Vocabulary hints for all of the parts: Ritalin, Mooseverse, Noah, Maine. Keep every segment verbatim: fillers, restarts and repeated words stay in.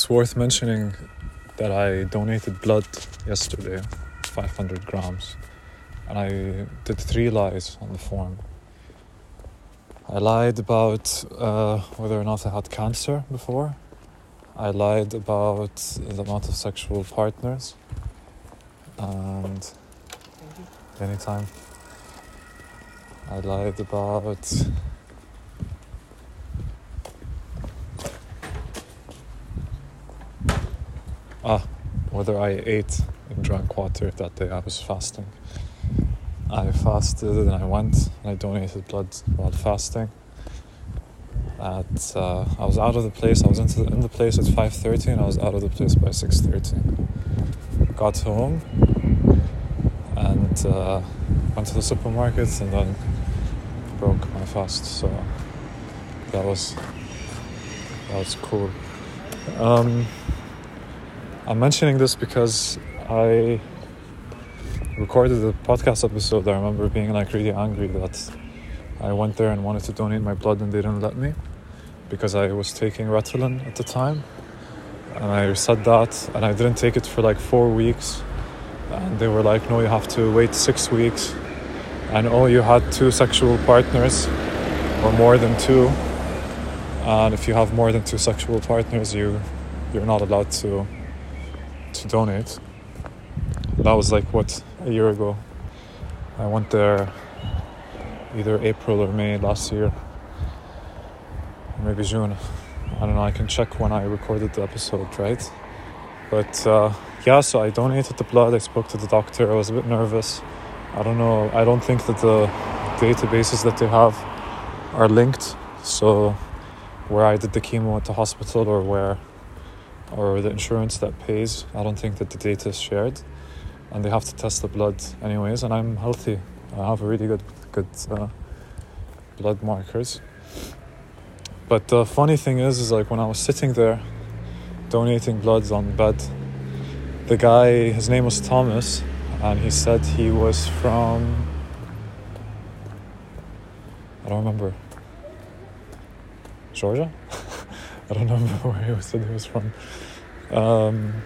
It's worth mentioning that I donated blood yesterday, five hundred grams, and I did three lies on the form. I lied about uh, whether or not I had cancer before. I lied about the amount of sexual partners. And anytime I lied about ah whether I ate and drank water that day. I was fasting. I fasted and I went and I donated blood while fasting. At uh, I was out of the place. I was into the, in the place at five thirty and I was out of the place by six thirty. Got home and uh, went to the supermarket and then broke my fast. So that was that was cool. Um, I'm mentioning this because I recorded a podcast episode. I remember being like really angry that I went there and wanted to donate my blood and they didn't let me because I was taking Ritalin at the time, and I said that and I didn't take it for like four weeks, and they were like, no, you have to wait six weeks, and oh, you had two sexual partners or more than two, and if you have more than two sexual partners you you're not allowed to to donate. That was like, what, a year ago. I went there either April or May last year, maybe June. I don't know, I can check when I recorded the episode, right? But uh, yeah, so I donated the blood, I spoke to the doctor, I was a bit nervous. I don't know, I don't think that the databases that they have are linked. So where I did the chemo at the hospital or where, or the insurance that pays, I don't think that the data is shared. And they have to test the blood anyways, and I'm healthy. I have really good good uh, blood markers. But the funny thing is, is like when I was sitting there donating blood on the bed, the guy, his name was Thomas, and he said he was from, I don't remember, Georgia? I don't remember where he said he was from. Um,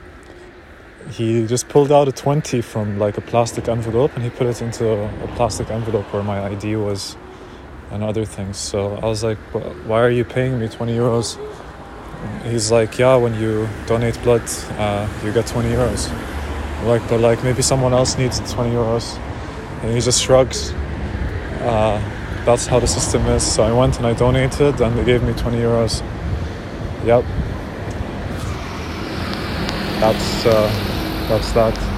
he just pulled out a twenty from like a plastic envelope and he put it into a plastic envelope where my I D was and other things. So I was like, why are you paying me twenty euros? He's like, yeah, when you donate blood, uh, you get twenty euros. I'm like, but like maybe someone else needs twenty euros. And he just shrugs. Uh, that's how the system is. So I went and I donated and they gave me twenty euros. Yep. That's, uh... That's that.